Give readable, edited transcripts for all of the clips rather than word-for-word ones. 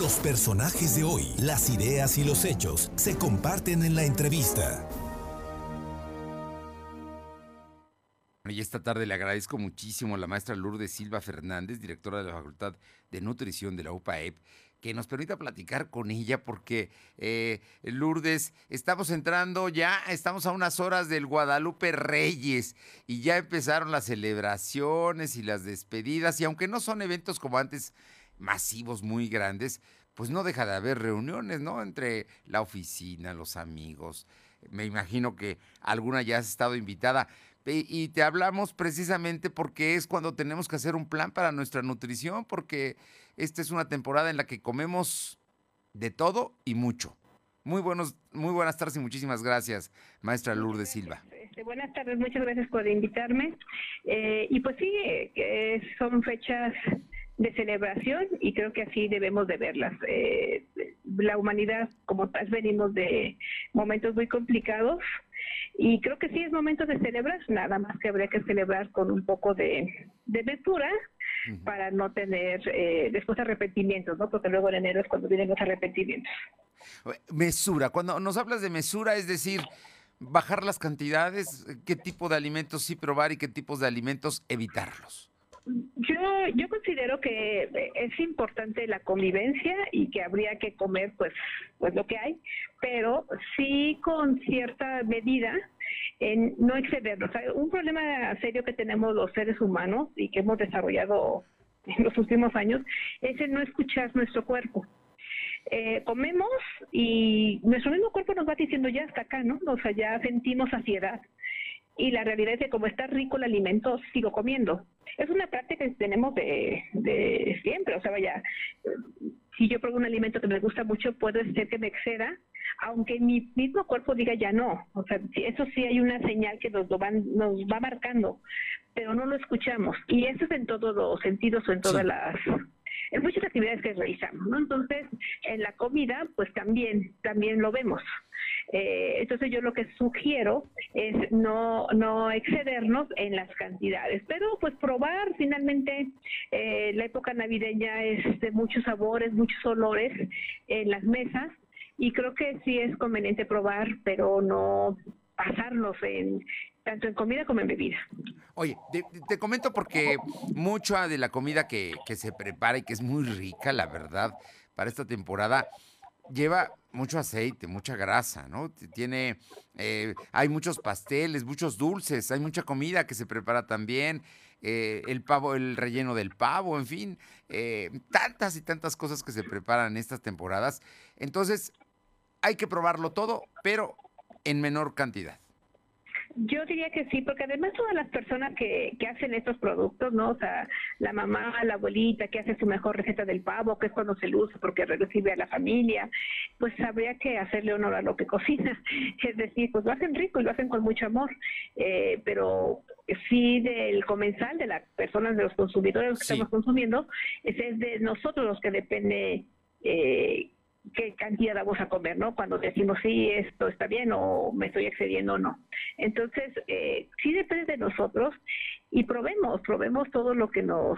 Los personajes de hoy, las ideas y los hechos se comparten en la entrevista. Y esta tarde le agradezco muchísimo a la maestra Lourdes Silva Fernández, directora de la Facultad de Nutrición de la UPAEP, que nos permita platicar con ella porque, Lourdes, estamos entrando ya, estamos a unas horas del Guadalupe Reyes y ya empezaron las celebraciones y las despedidas, y aunque no son eventos como antes masivos, muy grandes, pues no deja de haber reuniones, ¿no?, entre la oficina, los amigos. Me imagino que alguna ya has estado invitada. Y te hablamos precisamente porque es cuando tenemos que hacer un plan para nuestra nutrición, porque esta es una temporada en la que comemos de todo y mucho. Muy buenas tardes y muchísimas gracias, maestra Lourdes Silva. Buenas tardes, muchas gracias por invitarme. Y pues sí, son fechas de celebración y creo que así debemos de verlas. La humanidad, como tal, venimos de momentos muy complicados. Y creo que sí es momento de celebrar, nada más que habría que celebrar con un poco de mesura para no tener después arrepentimientos, ¿no? Porque luego en enero es cuando vienen los arrepentimientos. Mesura, cuando nos hablas de mesura, es decir, bajar las cantidades, ¿qué tipo de alimentos sí probar y qué tipos de alimentos evitarlos? Yo considero que es importante la convivencia y que habría que comer pues lo que hay, pero sí con cierta medida en no excedernos. O sea, un problema serio que tenemos los seres humanos y que hemos desarrollado en los últimos años es el no escuchar nuestro cuerpo. Comemos y nuestro mismo cuerpo nos va diciendo ya hasta acá, ¿no? O sea, ya sentimos saciedad. Y la realidad es que como está rico el alimento, sigo comiendo. Es una práctica que tenemos de siempre. O sea, vaya, si yo pruebo un alimento que me gusta mucho, puede ser que me exceda, aunque mi mismo cuerpo diga ya no. O sea, eso sí hay una señal que nos va marcando, pero no lo escuchamos. Y eso es en todos los sentidos o en todas las... en muchas actividades que realizamos, ¿no? Entonces, en la comida, pues también lo vemos. Entonces, yo lo que sugiero es no excedernos en las cantidades, pero pues probar. Finalmente, la época navideña es de muchos sabores, muchos olores en las mesas, y creo que sí es conveniente probar, pero no pasarnos en... tanto en comida como en bebida. Oye, te comento porque mucha de la comida que se prepara y que es muy rica, la verdad, para esta temporada, lleva mucho aceite, mucha grasa, ¿no? Tiene, hay muchos pasteles, muchos dulces, hay mucha comida que se prepara también, el pavo, el relleno del pavo, en fin, tantas y tantas cosas que se preparan en estas temporadas. Entonces, hay que probarlo todo, pero en menor cantidad. Yo diría que sí, porque además todas las personas que hacen estos productos, ¿no? O sea, la mamá, la abuelita que hace su mejor receta del pavo, que es cuando se luce porque recibe a la familia, pues habría que hacerle honor a lo que cocina. Es decir, pues lo hacen rico y lo hacen con mucho amor, pero sí del comensal, de las personas, de los consumidores que estamos consumiendo, es de nosotros los que depende qué cantidad vamos a comer, ¿no? Cuando decimos sí, esto está bien o me estoy excediendo o no. Entonces, sí depende de nosotros y probemos todo lo que nos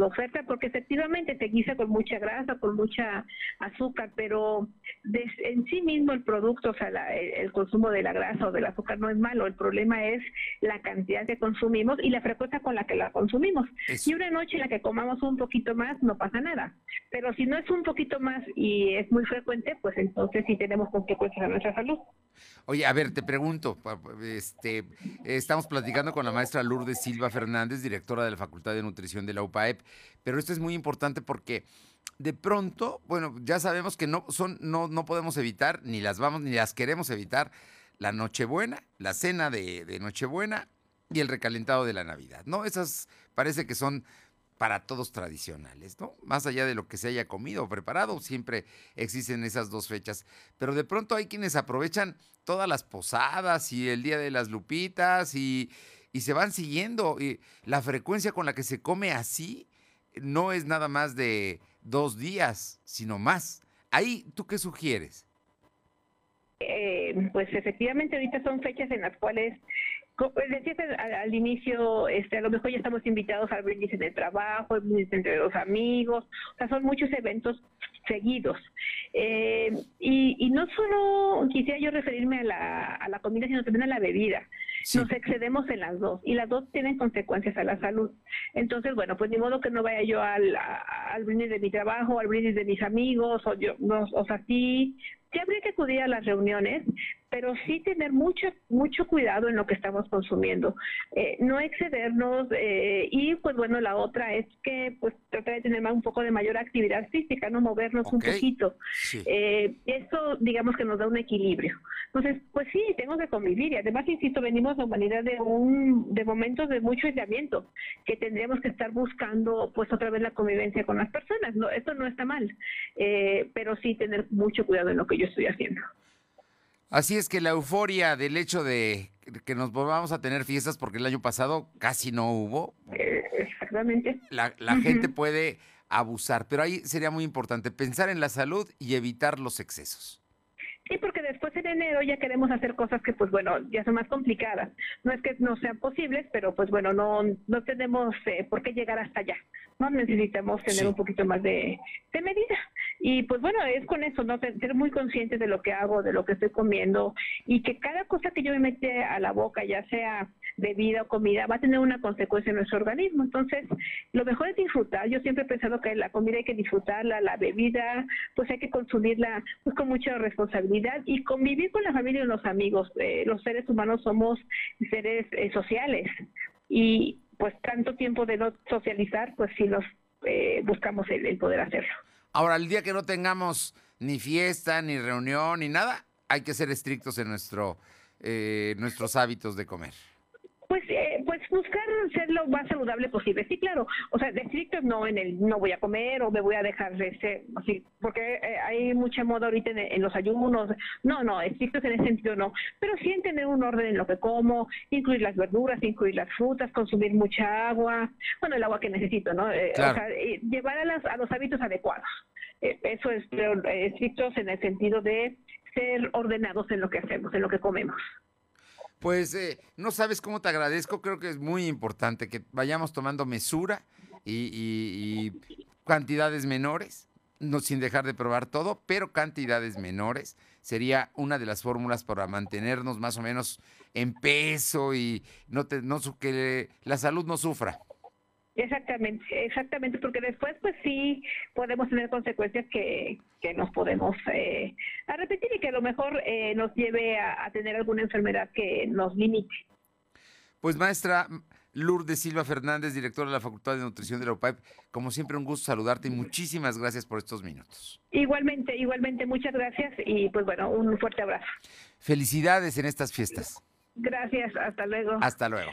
oferta, porque efectivamente se guisa con mucha grasa, con mucha azúcar, pero en sí mismo el producto, o sea, el consumo de la grasa o del azúcar no es malo. El problema es la cantidad que consumimos y la frecuencia con la que la consumimos. Y una noche en la que comamos un poquito más no pasa nada, pero si no es un poquito más y es muy frecuente, pues entonces sí tenemos consecuencias a nuestra salud. Oye, a ver, te pregunto, estamos platicando con la maestra Lourdes Silva Fernández, directora de la Facultad de Nutrición de la UPAEP, pero esto es muy importante porque de pronto, bueno, ya sabemos que no podemos evitar, ni las queremos evitar, la Nochebuena, la cena de Nochebuena y el recalentado de la Navidad, ¿no? Esas parece que son para todos tradicionales, ¿no? Más allá de lo que se haya comido o preparado, siempre existen esas dos fechas. Pero de pronto hay quienes aprovechan todas las posadas y el Día de las Lupitas y se van siguiendo. Y la frecuencia con la que se come así no es nada más de 2 días, sino más. Ahí, ¿tú qué sugieres? Pues efectivamente ahorita son fechas en las cuales... decías al inicio, a lo mejor ya estamos invitados al brindis en el trabajo, al brindis entre los amigos, o sea, son muchos eventos seguidos. Y no solo quisiera yo referirme a la comida, sino también a la bebida. Sí. Nos excedemos en las dos, y las dos tienen consecuencias a la salud. Entonces, bueno, pues ni modo que no vaya yo al brindis de mi trabajo, al brindis de mis amigos, o sea, sí, ya habría que acudir a las reuniones, pero sí tener mucho cuidado en lo que estamos consumiendo, no excedernos, y pues bueno, la otra es que pues tratar de tener un poco de mayor actividad física, no movernos un poquito, sí. Esto digamos que nos da un equilibrio. Entonces, pues sí, tenemos que convivir, y además, insisto, venimos a humanidad de momentos de mucho aislamiento, que tendríamos que estar buscando pues otra vez la convivencia con las personas. No, esto no está mal, pero sí tener mucho cuidado en lo que yo estoy haciendo. Así es que la euforia del hecho de que nos volvamos a tener fiestas, porque el año pasado casi no hubo, exactamente, la gente puede abusar, pero ahí sería muy importante pensar en la salud y evitar los excesos. Sí, porque después en enero ya queremos hacer cosas que, pues bueno, ya son más complicadas. No es que no sean posibles, pero pues bueno, no tenemos por qué llegar hasta allá. No necesitamos tener un poquito más de medida. Y pues bueno, es con eso, ¿no? Ser muy consciente de lo que hago, de lo que estoy comiendo, y que cada cosa que yo me mete a la boca, ya sea bebida o comida, va a tener una consecuencia en nuestro organismo. Entonces, lo mejor es disfrutar. Yo siempre he pensado que la comida hay que disfrutarla, la bebida, pues hay que consumirla pues con mucha responsabilidad, y convivir con la familia y los amigos. Los seres humanos somos seres sociales, y pues tanto tiempo de no socializar, pues sí los buscamos el poder hacerlo. Ahora, el día que no tengamos ni fiesta, ni reunión, ni nada, hay que ser estrictos en nuestros hábitos de comer. Pues buscar ser lo más saludable posible. Sí, claro. O sea, de estrictos no, en el no voy a comer o me voy a dejar de ser, así, porque hay mucha moda ahorita en los ayunos. No, estrictos en ese sentido no. Pero sí en tener un orden en lo que como, incluir las verduras, incluir las frutas, consumir mucha agua. Bueno, el agua que necesito, ¿no? Claro. O sea, llevar a los hábitos adecuados. Eso es, pero, estrictos en el sentido de ser ordenados en lo que hacemos, en lo que comemos. Pues no sabes cómo te agradezco, creo que es muy importante que vayamos tomando mesura y cantidades menores, no sin dejar de probar todo, pero cantidades menores sería una de las fórmulas para mantenernos más o menos en peso y que la salud no sufra. Exactamente, porque después pues sí podemos tener consecuencias que nos podemos arrepentir, y que a lo mejor nos lleve a tener alguna enfermedad que nos limite. Pues maestra Lourdes Silva Fernández, directora de la Facultad de Nutrición de la UPAEP, como siempre un gusto saludarte y muchísimas gracias por estos minutos. Igualmente, muchas gracias, y pues bueno, un fuerte abrazo. Felicidades en estas fiestas. Gracias, hasta luego. Hasta luego.